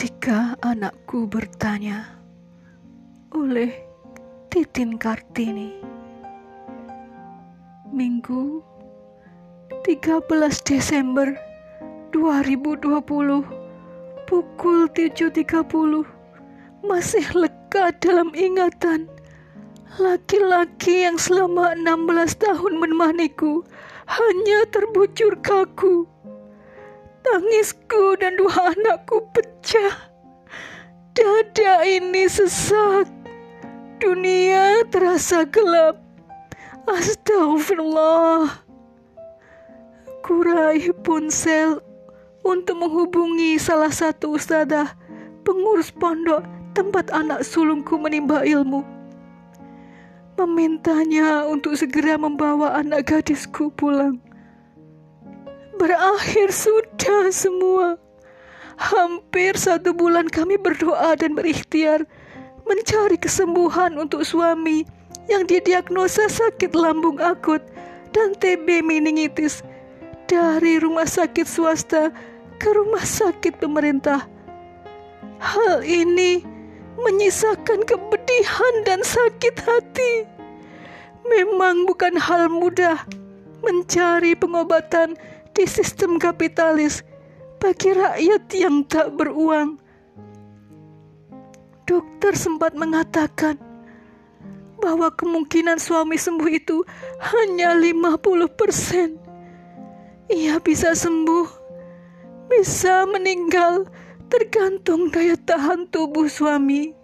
Ketika anakku bertanya, oleh Titin Kartini, Minggu 13 Desember 2020 pukul 7.30, masih lekat dalam ingatan laki-laki yang selama 16 tahun menemaniku hanya terbujur kaku. Tangisku dan dua anakku pecah. Dada ini sesak. Dunia terasa gelap. Astagfirullah. Kuraih ponsel untuk menghubungi salah satu ustazah pengurus pondok tempat anak sulungku menimba ilmu. Memintanya untuk segera membawa anak gadisku pulang. Berakhir sudah semua. Hampir 1 bulan kami berdoa dan berikhtiar mencari kesembuhan untuk suami yang didiagnosa sakit lambung akut dan TB meningitis dari rumah sakit swasta ke rumah sakit pemerintah. Hal ini menyisakan kepedihan dan sakit hati. Memang bukan hal mudah mencari pengobatan di sistem kapitalis bagi rakyat yang tak beruang. Dokter sempat mengatakan bahwa kemungkinan suami sembuh itu hanya 50%. Ia bisa sembuh, bisa meninggal, tergantung daya tahan tubuh suami.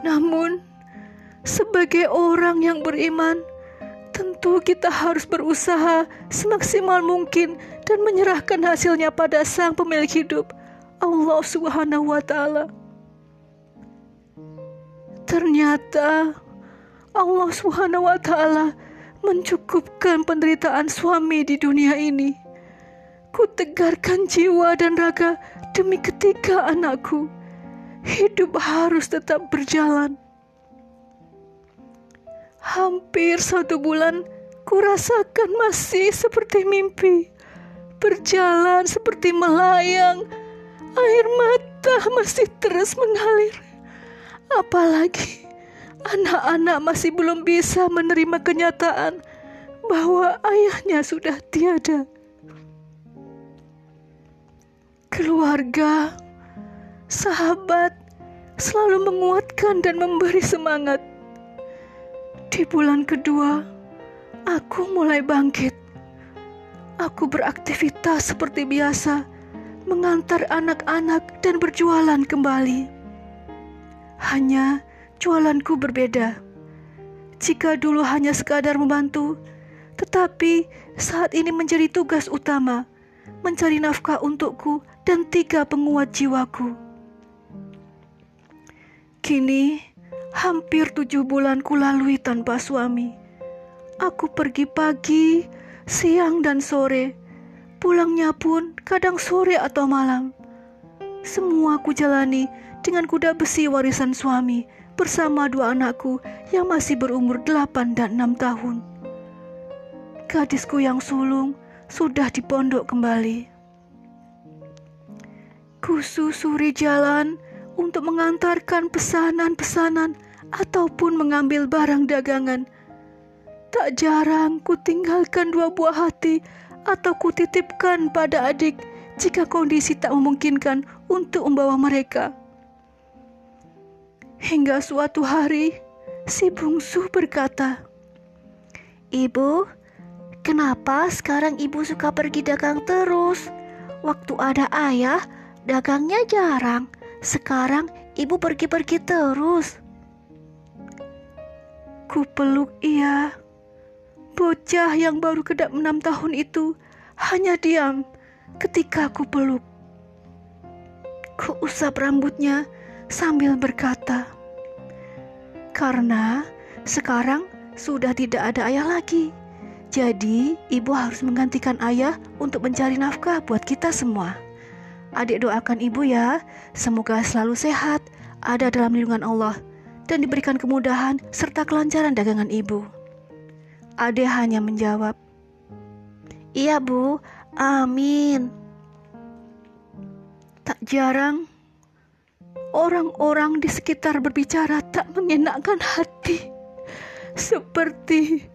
Namun, sebagai orang yang beriman, tentu kita harus berusaha semaksimal mungkin dan menyerahkan hasilnya pada Sang Pemilik Hidup, Allah Subhanahu wa Ta'ala. Ternyata Allah Subhanahu wa Ta'ala mencukupkan penderitaan suami di dunia ini. Kutegarkan jiwa dan raga demi ketiga anakku. Hidup harus tetap berjalan. Hampir 1 bulan kurasakan masih seperti mimpi, berjalan seperti melayang. Air mata masih terus mengalir. Apalagi anak-anak masih belum bisa menerima kenyataan bahwa ayahnya sudah tiada. Keluarga, sahabat selalu menguatkan dan memberi semangat. Di bulan kedua, aku mulai bangkit. Aku beraktivitas seperti biasa, mengantar anak-anak dan berjualan kembali. Hanya jualanku berbeda. Jika dulu hanya sekadar membantu, tetapi saat ini menjadi tugas utama, mencari nafkah untukku dan 3 penguat jiwaku. Kini, hampir 7 bulan kulalui tanpa suami. Aku pergi pagi, siang, dan sore. Pulangnya pun kadang sore atau malam. Semua aku jalani dengan kuda besi warisan suami bersama 2 anakku yang masih berumur 8 dan 6 tahun. Gadisku yang sulung sudah dipondok kembali. Kususuri jalan untuk mengantarkan pesanan-pesanan ataupun mengambil barang dagangan. Tak jarang ku tinggalkan 2 buah hati atau ku titipkan pada adik jika kondisi tak memungkinkan untuk membawa mereka. Hingga suatu hari, si bungsu berkata, "Ibu, kenapa sekarang ibu suka pergi dagang terus? Waktu ada ayah, dagangnya jarang. Sekarang ibu pergi-pergi terus." Ku peluk ia. Bocah yang baru kedap 6 tahun itu hanya diam ketika ku peluk. Ku usap rambutnya sambil berkata, "Karena sekarang sudah tidak ada ayah lagi. Jadi ibu harus menggantikan ayah untuk mencari nafkah buat kita semua. Adik doakan ibu ya, semoga selalu sehat, ada dalam lindungan Allah, dan diberikan kemudahan serta kelancaran dagangan ibu." Adik hanya menjawab, "Iya bu, amin." Tak jarang, orang-orang di sekitar berbicara tak menyenangkan hati. Seperti,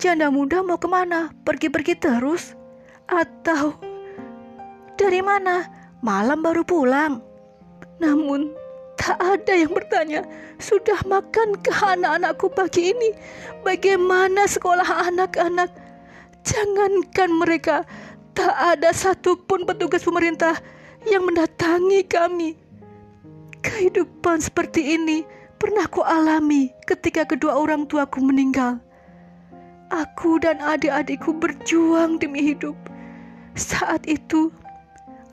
janda muda mau kemana? Pergi-pergi terus? Atau, dari mana? Malam baru pulang. Namun, tak ada yang bertanya, sudah makankah anak-anakku pagi ini? Bagaimana sekolah anak-anak? Jangankan mereka, tak ada satupun petugas pemerintah yang mendatangi kami. Kehidupan seperti ini pernah ku alami ketika kedua orang tuaku meninggal. Aku dan adik-adikku berjuang demi hidup. Saat itu,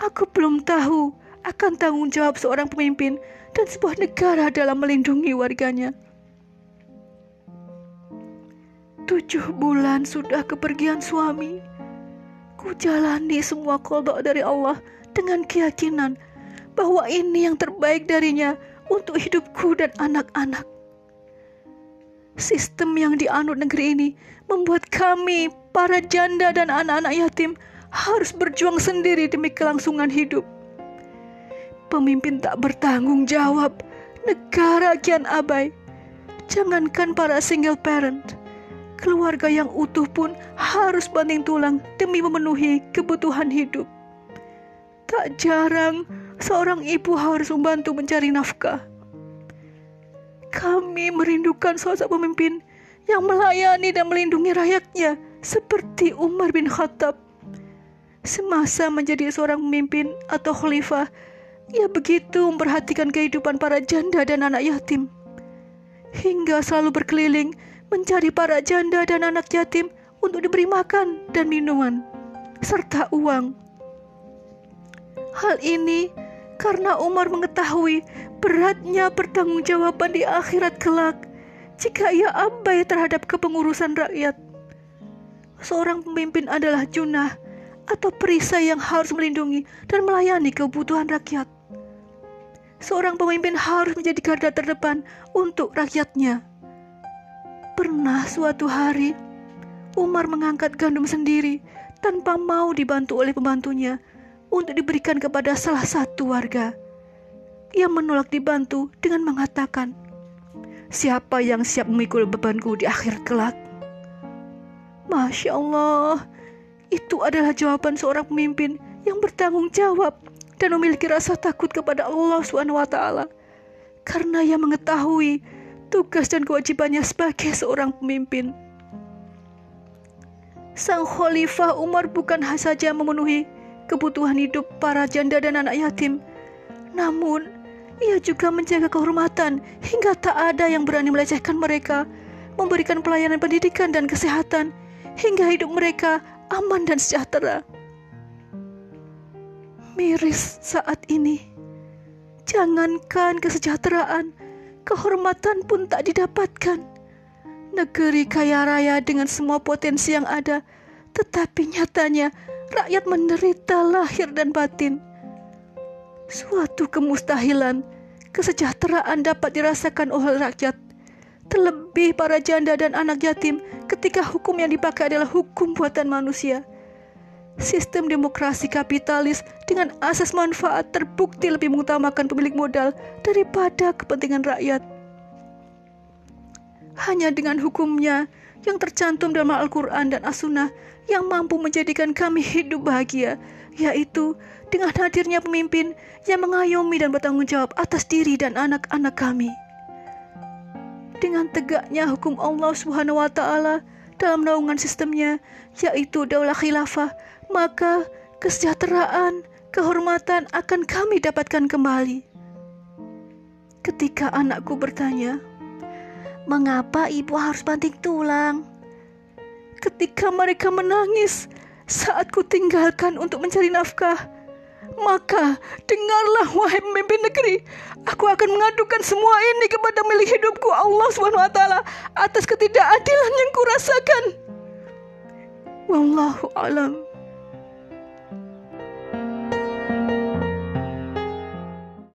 aku belum tahu akan tanggung jawab seorang pemimpin dan sebuah negara dalam melindungi warganya. 7 bulan sudah kepergian suami. Ku jalani semua qada dari Allah dengan keyakinan bahwa ini yang terbaik darinya untuk hidupku dan anak-anak. Sistem yang dianut negeri ini membuat kami, para janda dan anak-anak yatim, harus berjuang sendiri demi kelangsungan hidup. Pemimpin tak bertanggung jawab, negara kian abai. Jangankan para single parent, keluarga yang utuh pun harus banting tulang demi memenuhi kebutuhan hidup. Tak jarang seorang ibu harus membantu mencari nafkah. Kami merindukan sosok pemimpin yang melayani dan melindungi rakyatnya seperti Umar bin Khattab. Semasa menjadi seorang pemimpin atau khalifah, ia begitu memperhatikan kehidupan para janda dan anak yatim, hingga selalu berkeliling mencari para janda dan anak yatim untuk diberi makan dan minuman, serta uang. Hal ini karena Umar mengetahui beratnya pertanggungjawaban di akhirat kelak jika ia abai terhadap kepengurusan rakyat. Seorang pemimpin adalah junah atau perisai yang harus melindungi dan melayani kebutuhan rakyat. Seorang pemimpin harus menjadi garda terdepan untuk rakyatnya. Pernah suatu hari, Umar mengangkat gandum sendiri tanpa mau dibantu oleh pembantunya untuk diberikan kepada salah satu warga. Ia menolak dibantu dengan mengatakan, "Siapa yang siap memikul bebanku di akhir kelak?" Masya Allah, itu adalah jawaban seorang pemimpin yang bertanggung jawab dan memiliki rasa takut kepada Allah SWT, karena ia mengetahui tugas dan kewajibannya sebagai seorang pemimpin. Sang Khalifah Umar bukan saja memenuhi kebutuhan hidup para janda dan anak yatim, namun ia juga menjaga kehormatan hingga tak ada yang berani melecehkan mereka, memberikan pelayanan pendidikan dan kesehatan hingga hidup mereka aman dan sejahtera. Miris saat ini, jangankan kesejahteraan, kehormatan pun tak didapatkan. Negeri kaya raya dengan semua potensi yang ada, tetapi nyatanya rakyat menderita lahir dan batin. Suatu kemustahilan, kesejahteraan dapat dirasakan oleh rakyat, terlebih para janda dan anak yatim ketika hukum yang dipakai adalah hukum buatan manusia. Sistem demokrasi kapitalis dengan asas manfaat terbukti lebih mengutamakan pemilik modal daripada kepentingan rakyat. Hanya dengan hukumnya yang tercantum dalam Al-Quran dan As-Sunnah yang mampu menjadikan kami hidup bahagia, yaitu dengan hadirnya pemimpin yang mengayomi dan bertanggung jawab atas diri dan anak-anak kami. Dengan tegaknya hukum Allah SWT dalam naungan sistemnya, yaitu daulah khilafah, maka kesejahteraan, kehormatan akan kami dapatkan kembali. Ketika anakku bertanya, "Mengapa ibu harus banting tulang?" Ketika mereka menangis saat ku tinggalkan untuk mencari nafkah, maka dengarlah wahai pemimpin negeri, aku akan mengadukan semua ini kepada milik hidupku Allah SWT atas ketidakadilan yang kurasakan. Wallahu alam.